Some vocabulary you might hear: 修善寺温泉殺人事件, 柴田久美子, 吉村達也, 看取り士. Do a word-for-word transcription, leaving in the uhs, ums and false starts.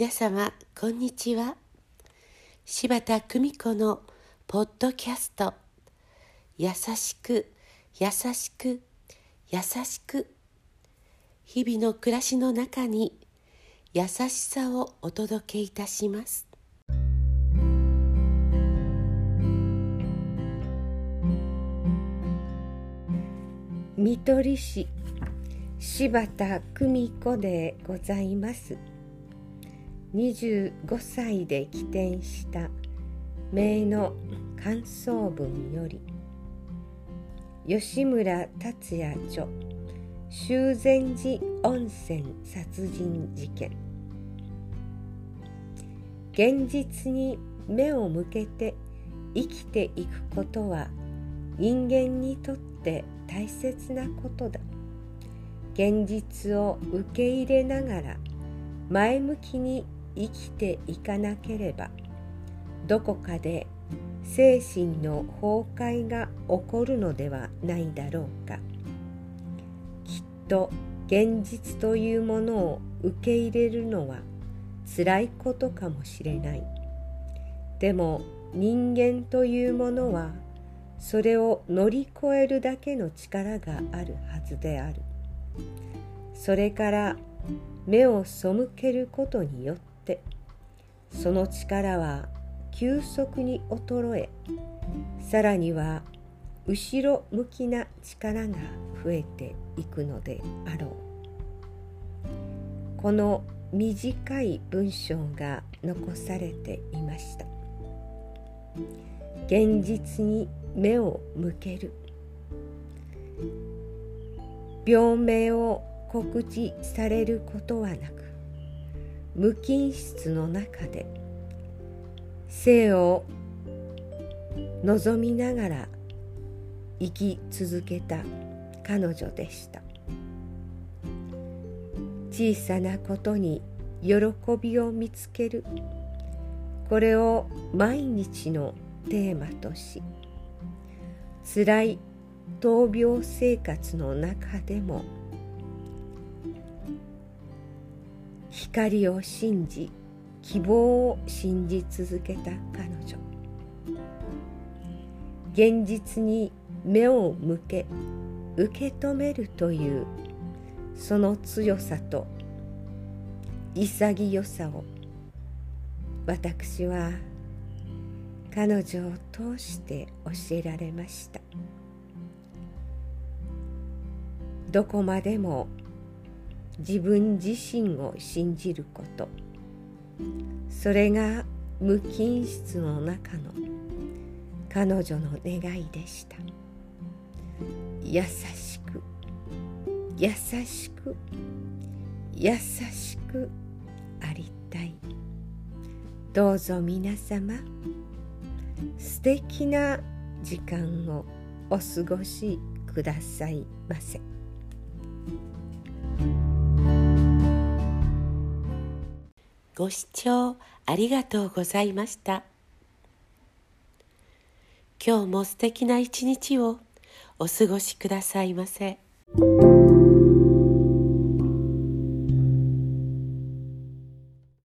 皆様こんにちは。柴田久美子のポッドキャスト、優しく優しく優しく、日々の暮らしの中に優しさをお届けいたします。看取り師柴田久美子でございます。にじゅうごさいで起点した銘の感想文より、吉村達也著、修善寺温泉殺人事件。現実に目を向けて生きていくことは人間にとって大切なことだ。現実を受け入れながら前向きに生きていかなければ、どこかで精神の崩壊が起こるのではないだろうか。きっと現実というものを受け入れるのは辛いことかもしれない。でも人間というものはそれを乗り越えるだけの力があるはずである。それから目を背けることによって、その力は急速に衰え、さらには後ろ向きな力が増えていくのであろう。この短い文章が残されていました。現実に目を向ける。病名を告知されることはなく、無菌室の中で生を望みながら生き続けた彼女でした。小さなことに喜びを見つける、これを毎日のテーマとし、辛い闘病生活の中でも光を信じ、希望を信じ続けた彼女。現実に目を向け、受け止めるというその強さと潔さを、私は彼女を通して教えられました。どこまでも自分自身を信じること、それが無菌室の中の彼女の願いでした。優しく優しく優しくありたい。どうぞ皆様、素敵な時間をお過ごしくださいませ。ご視聴ありがとうございました。今日も素敵な一日をお過ごしくださいませ。